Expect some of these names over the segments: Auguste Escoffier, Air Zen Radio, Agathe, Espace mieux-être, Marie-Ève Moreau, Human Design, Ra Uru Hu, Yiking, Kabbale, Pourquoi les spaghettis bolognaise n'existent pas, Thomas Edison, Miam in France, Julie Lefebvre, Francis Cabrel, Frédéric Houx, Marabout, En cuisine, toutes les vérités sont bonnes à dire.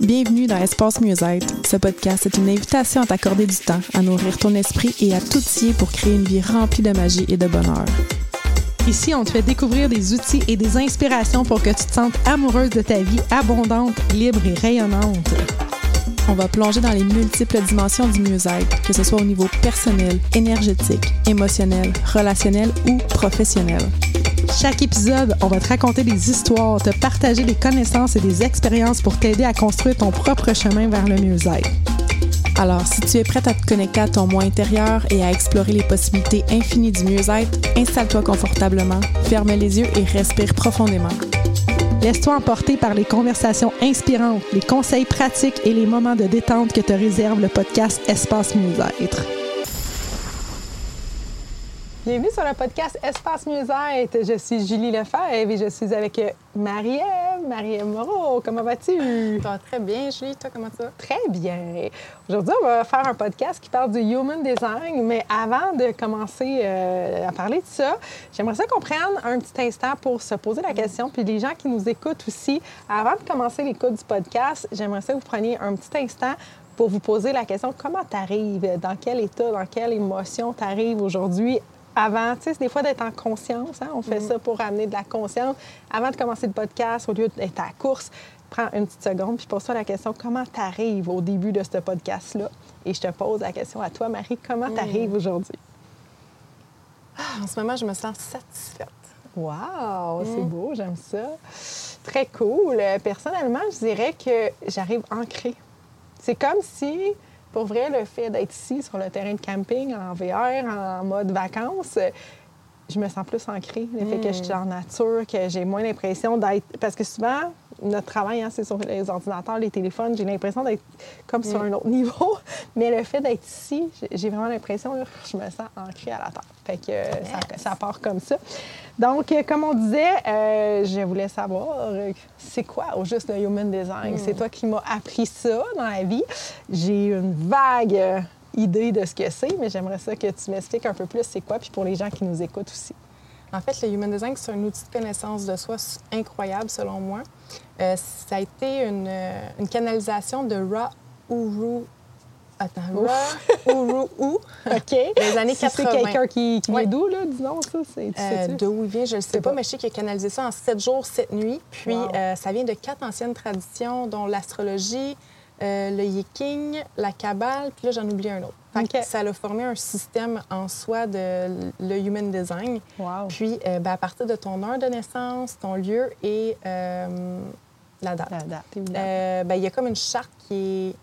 Bienvenue dans Espace mieux-être. Ce podcast est une invitation à t'accorder du temps, à nourrir ton esprit et à t'outiller pour créer une vie remplie de magie et de bonheur. Ici, on te fait découvrir des outils et des inspirations pour que tu te sentes amoureuse de ta vie abondante, libre et rayonnante. On va plonger dans les multiples dimensions du mieux-être, que ce soit au niveau personnel, énergétique, émotionnel, relationnel ou professionnel. Chaque épisode, on va te raconter des histoires, te partager des connaissances et des expériences pour t'aider à construire ton propre chemin vers le mieux-être. Alors, si tu es prête à te connecter à ton moi intérieur et à explorer les possibilités infinies du mieux-être, installe-toi confortablement, ferme les yeux et respire profondément. Laisse-toi emporter par les conversations inspirantes, les conseils pratiques et les moments de détente que te réserve le podcast Espace mieux-être. Bienvenue sur le podcast Espace mieux-être. Je suis Julie Lefebvre et je suis avec Marie-Ève Moreau. Comment vas-tu? Ah, très bien, Julie. Toi, comment tu vas? Très bien. Aujourd'hui, on va faire un podcast qui parle du Human Design, mais avant de commencer à parler de ça, j'aimerais ça qu'on prenne un petit instant pour se poser la question. Puis les gens qui nous écoutent aussi, avant de commencer l'écoute du podcast, j'aimerais ça que vous preniez un petit instant pour vous poser la question comment tu arrives, dans quel état, dans quelle émotion tu arrives aujourd'hui avant, tu sais, des fois d'être en conscience, hein? On fait ça pour amener de la conscience. Avant de commencer le podcast, au lieu d'être à la course, prends une petite seconde puis pose-toi la question comment t'arrives au début de ce podcast-là? Et je te pose la question à toi, Marie, comment t'arrives aujourd'hui? Ah, en ce moment, je me sens satisfaite. Wow! C'est beau, j'aime ça. Très cool. Personnellement, je dirais que j'arrive ancrée. C'est comme si... Pour vrai, le fait d'être ici, sur le terrain de camping, en VR, en mode vacances, je me sens plus ancrée. Le fait que je suis en nature, que j'ai moins l'impression d'être... Parce que souvent, notre travail, hein, c'est sur les ordinateurs, les téléphones, j'ai l'impression d'être comme sur un autre niveau. Mais le fait d'être ici, j'ai vraiment l'impression que je me sens ancrée à la terre. Fait que ça part comme ça. Donc, comme on disait, je voulais savoir, c'est quoi au juste le Human Design? C'est toi qui m'as appris ça dans la vie. J'ai une vague idée de ce que c'est, mais j'aimerais ça que tu m'expliques un peu plus c'est quoi, puis pour les gens qui nous écoutent aussi. En fait, le Human Design, c'est un outil de connaissance de soi incroyable, selon moi. Ça a été une canalisation de Ra Uru Hu. Attends, Ra Uru Hu. OK. Les années 80. C'est quelqu'un qui vient d'où, là, disons, ça? De où il vient, je ne sais pas, mais je sais qu'il a canalisé ça en 7 jours, 7 nuits. Puis, ça vient de 4 anciennes traditions, dont l'astrologie, le Yiking, la Kabbale, puis là, j'en oublie un autre. Okay. Ça a formé un système en soi de le Human Design. Wow. Puis, à partir de ton heure de naissance, ton lieu et la date. Il y a comme une charte qui est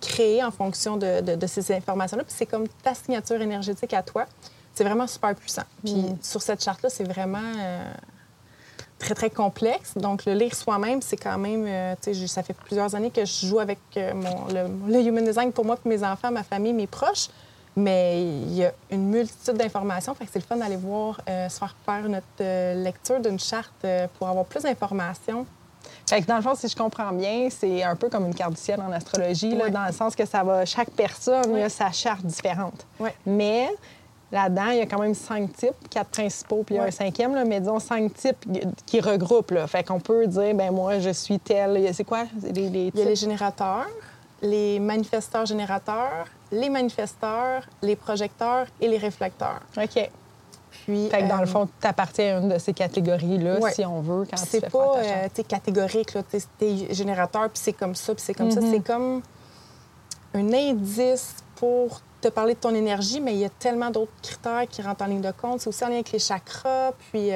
créée en fonction de ces informations-là. Puis c'est comme ta signature énergétique à toi. C'est vraiment super puissant. Puis sur cette charte-là, c'est vraiment... très, très complexe. Donc, le lire soi-même, c'est quand même... ça fait plusieurs années que je joue avec le Human Design pour moi, pour mes enfants, ma famille, mes proches. Mais il y a une multitude d'informations. Fait que c'est le fun d'aller voir, se faire faire notre lecture d'une charte pour avoir plus d'informations. Fait que dans le fond, si je comprends bien, c'est un peu comme une carte du ciel en astrologie, là, dans le sens que ça va... Chaque personne a sa charte différente. Ouais. Mais... Là-dedans, il y a quand même 5 types, 4 principaux, puis il y a un 5e, là, mais disons 5 types qui regroupent. Là. Fait qu'on peut dire, ben moi, je suis tel. C'est quoi les types? Il y a les générateurs, les manifesteurs-générateurs, les manifesteurs, les projecteurs et les réflecteurs. OK. Puis, fait que dans le fond, tu appartiens à une de ces catégories-là, si on veut, quand tu fais pas, t'es catégorique, là. T'es générateur, puis c'est comme ça, puis c'est comme ça. C'est comme un indice pour... te parler de ton énergie, mais il y a tellement d'autres critères qui rentrent en ligne de compte. C'est aussi en lien avec les chakras, puis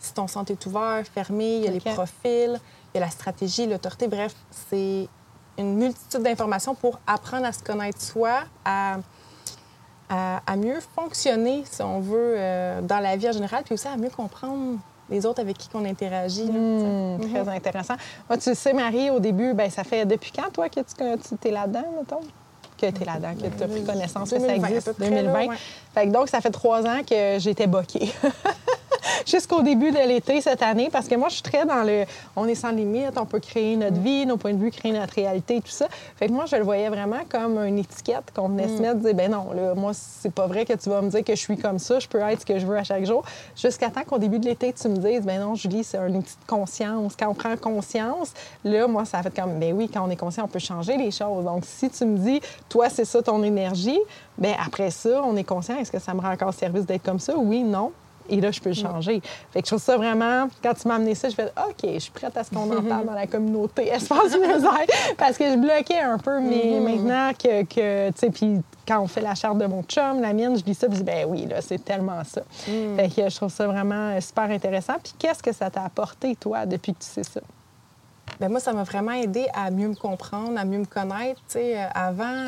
si ton centre est ouvert, fermé, il y a les profils, il y a la stratégie, l'autorité. Bref, c'est une multitude d'informations pour apprendre à se connaître soi, à mieux fonctionner, si on veut, dans la vie en général, puis aussi à mieux comprendre les autres avec qui on interagit. Très intéressant. Moi, tu sais, Marie, au début, bien, ça fait depuis quand, toi, que tu es là-dedans, mettons? Que tu es là-dedans, que tu as pris connaissance que ça existe, 2020. Fait que donc, ça fait 3 ans que j'étais boquée. jusqu'au début de l'été cette année, parce que moi, je suis très dans le... On est sans limite, on peut créer notre vie, nos points de vue, créer notre réalité, tout ça. Fait que moi, je le voyais vraiment comme une étiquette qu'on venait se mettre, dire, ben non, là, moi, c'est pas vrai que tu vas me dire que je suis comme ça, je peux être ce que je veux à chaque jour. Jusqu'à temps qu'au début de l'été, tu me dises, ben non, Julie, c'est un outil de conscience. Quand on prend conscience, là, moi, ça a fait comme, ben oui, quand on est conscient, on peut changer les choses. Donc, si tu me dis, toi, c'est ça ton énergie, bien, après ça, on est conscient, est-ce que ça me rend encore service d'être comme ça? Oui, non. Et là, je peux le changer. Fait que je trouve ça vraiment... Quand tu m'as amené ça, je fais OK, je suis prête à ce qu'on en parle dans la communauté Espace mieux-être parce que je bloquais un peu, mais maintenant que tu sais, puis quand on fait la charte de mon chum, la mienne, je lis ça, puis je dis ben oui, là, c'est tellement ça. Fait que je trouve ça vraiment super intéressant. Puis qu'est-ce que ça t'a apporté, toi, depuis que tu sais ça? Bien, moi, ça m'a vraiment aidé à mieux me comprendre, à mieux me connaître. Tu sais, avant...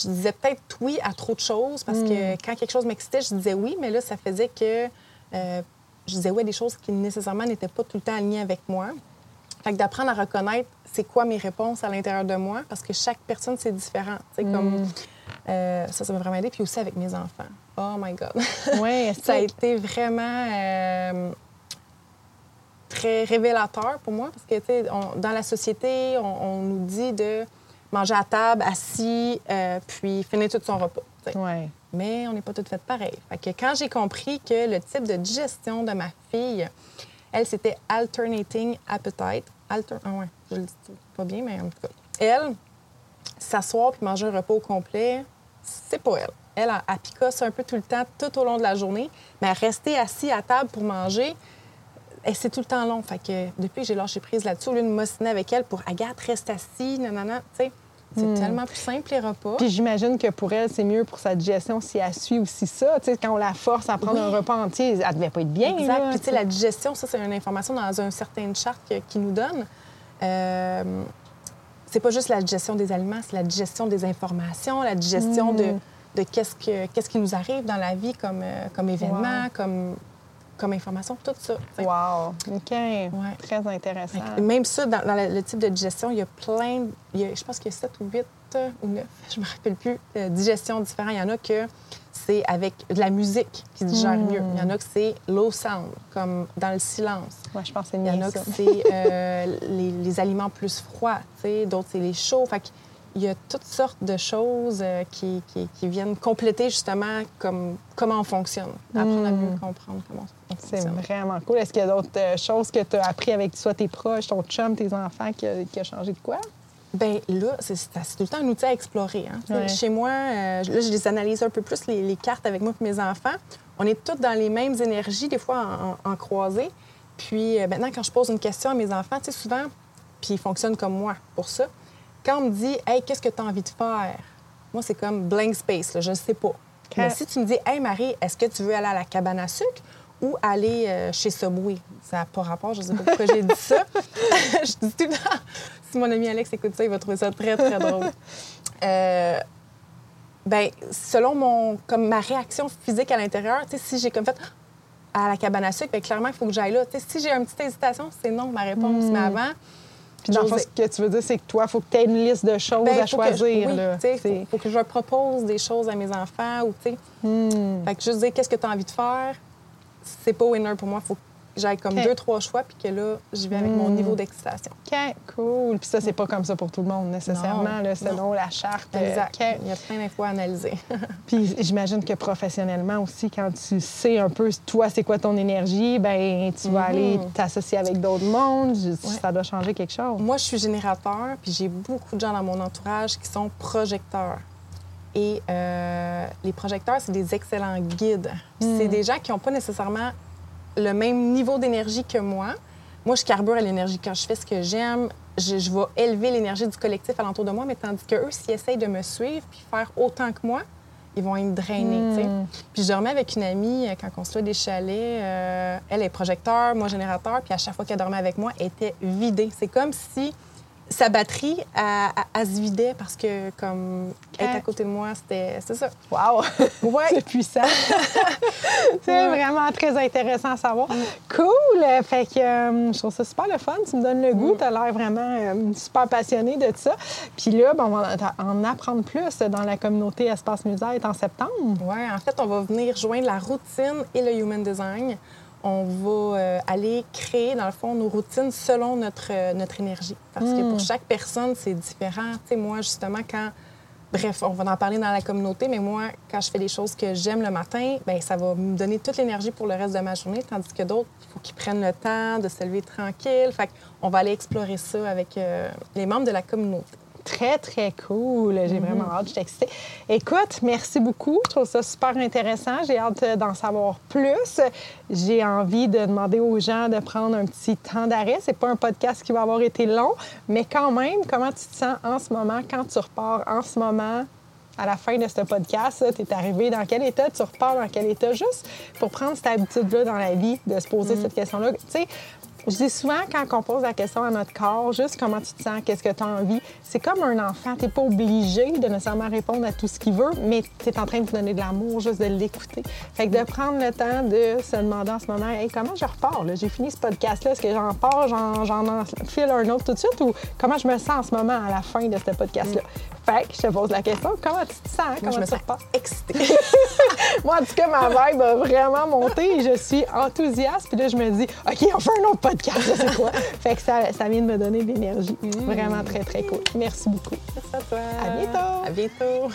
Je disais peut-être oui à trop de choses parce que quand quelque chose m'excitait, je disais oui, mais là, ça faisait que je disais oui à des choses qui nécessairement n'étaient pas tout le temps alignées avec moi. Fait que d'apprendre à reconnaître c'est quoi mes réponses à l'intérieur de moi parce que chaque personne, c'est différent. Tu sais, comme... ça m'a vraiment aidé. Puis aussi avec mes enfants. Oh my God! Ouais, ça a été vraiment... très révélateur pour moi parce que, tu sais, dans la société, on nous dit de... manger à table, assis, puis finir tout son repas. Ouais. Mais on n'est pas toutes faites pareil. Fait que quand j'ai compris que le type de gestion de ma fille, elle, c'était alternating appetite. Ah ouais, je le dis pas bien, mais en tout cas. Elle, s'asseoir puis manger un repas au complet, c'est pas elle. Elle picosse un peu tout le temps, tout au long de la journée, mais rester assis à table pour manger... Et c'est tout le temps long. Fait que depuis que j'ai lâché prise là-dessus, au lieu de m'ostiner avec elle pour « Agathe, reste assis, nanana », tu sais, c'est tellement plus simple, les repas. Puis j'imagine que pour elle, c'est mieux pour sa digestion si elle suit aussi ça. Tu sais, quand on la force à prendre un repas entier, elle devait pas être bien. Exact. Là, puis tu sais, la digestion, ça, c'est une information dans une certaine charte qui nous donne. C'est pas juste la digestion des aliments, c'est la digestion des informations, la digestion de qu'est-ce qui nous arrive dans la vie comme événement, comme information, tout ça. Wow! OK. Ouais. Très intéressant. Même ça, dans le type de digestion, il y a plein... je pense qu'il y a 7 ou 8 ou 9, je me rappelle plus, digestions différentes. Il y en a que c'est avec de la musique qui digère mieux. Il y en a que c'est low sound, comme dans le silence. Ouais, je pense que c'est mieux. Il y en a que c'est les aliments plus froids, tu sais. D'autres, c'est les chauds. Fait qu'il y a toutes sortes de choses qui viennent compléter, justement, comment on fonctionne. Apprendre à mieux comprendre comment on fonctionne. C'est vraiment cool. Est-ce qu'il y a d'autres choses que tu as appris avec soit tes proches, ton chum, tes enfants, qui a changé de quoi? Bien là, c'est tout le temps un outil à explorer. Hein? Ouais. Chez moi, là, je les analyse un peu plus, les cartes avec moi et mes enfants. On est tous dans les mêmes énergies, des fois en croisée. Puis maintenant, quand je pose une question à mes enfants, tu sais, souvent, puis ils fonctionnent comme moi pour ça, quand on me dit « Hey, qu'est-ce que tu as envie de faire? » Moi, c'est comme « blank space », là, je ne sais pas. Okay. Mais si tu me dis « Hey, Marie, est-ce que tu veux aller à la cabane à sucre? » ou aller chez Subway. Ça n'a pas rapport, je ne sais pas pourquoi j'ai dit ça. Je dis tout le temps, si mon ami Alex écoute ça, il va trouver ça très, très drôle. Bien, selon ma réaction physique à l'intérieur, si j'ai comme fait à la cabane à sucre, bien, clairement, il faut que j'aille là. T'sais, si j'ai une petite hésitation, c'est non ma réponse. Mais avant... Puis dans le fond, ce que tu veux dire, c'est que toi, il faut que tu aies une liste de choses à choisir. Il faut que je propose des choses à mes enfants. Ou, fait que juste dire, qu'est-ce que tu as envie de faire? C'est pas winner pour moi. Il faut que j'aille comme 2-3 choix puis que là, j'y vais avec mon niveau d'excitation. OK, cool. Puis ça, c'est pas comme ça pour tout le monde, nécessairement, là, selon la charte. Exact. Okay. Il y a plein d'infos à analyser. Puis j'imagine que professionnellement aussi, quand tu sais un peu, toi, c'est quoi ton énergie, bien, tu vas aller t'associer avec d'autres mondes. Ça doit changer quelque chose. Moi, je suis générateur, puis j'ai beaucoup de gens dans mon entourage qui sont projecteurs. Et les projecteurs, c'est des excellents guides. C'est des gens qui n'ont pas nécessairement le même niveau d'énergie que moi. Moi, je carbure à l'énergie. Quand je fais ce que j'aime, je vais élever l'énergie du collectif alentour de moi, mais tandis qu'eux, s'ils essayent de me suivre puis faire autant que moi, ils vont être drainés. Puis je dormais avec une amie quand on se louait des chalets. Elle est projecteur, moi générateur, puis à chaque fois qu'elle dormait avec moi, elle était vidée. C'est comme si... Sa batterie, elle se vidait parce que, comme, être à côté de moi, c'est ça. Wow! Ouais. C'est puissant! C'est vraiment très intéressant à savoir. Cool! Fait que je trouve ça super le fun. Tu me donnes le goût. Tu as l'air vraiment super passionnée de ça. Puis là, ben, on va en apprendre plus dans la communauté Espace mieux-être en septembre. Oui, en fait, on va venir joindre la routine et le Human Design. on va aller créer, dans le fond, nos routines selon notre énergie. Parce que pour chaque personne, c'est différent. Tu sais, moi, justement, quand... Bref, on va en parler dans la communauté, mais moi, quand je fais des choses que j'aime le matin, bien, ça va me donner toute l'énergie pour le reste de ma journée, tandis que d'autres, il faut qu'ils prennent le temps de se lever tranquille. Fait qu'on va aller explorer ça avec les membres de la communauté. Très, très cool. J'ai vraiment hâte, je suis excitée. Écoute, merci beaucoup. Je trouve ça super intéressant. J'ai hâte d'en savoir plus. J'ai envie de demander aux gens de prendre un petit temps d'arrêt. C'est pas un podcast qui va avoir été long, mais quand même, comment tu te sens en ce moment, quand tu repars en ce moment, à la fin de ce podcast, tu es arrivé dans quel état, tu repars dans quel état, juste pour prendre cette habitude-là dans la vie, de se poser cette question-là. Tu sais, je dis souvent, quand on pose la question à notre corps, juste comment tu te sens, qu'est-ce que tu as envie, c'est comme un enfant. Tu n'es pas obligé de nécessairement répondre à tout ce qu'il veut, mais tu es en train de lui donner de l'amour, juste de l'écouter. Fait que de prendre le temps de se demander en ce moment, hey, comment je repars, là? J'ai fini ce podcast-là, est-ce que j'en pars, j'en enfile un autre tout de suite, ou comment je me sens en ce moment à la fin de ce podcast-là? Fait que je te pose la question, comment tu te sens? Moi, comment je me sens excitée. Moi, en tout cas, ma vibe a vraiment monté et je suis enthousiaste. Puis là, je me dis, OK, on fait un autre podcast, je sais quoi. Fait que ça vient de me donner de l'énergie. Vraiment très, très cool. Merci beaucoup. Merci à toi. À bientôt. À bientôt.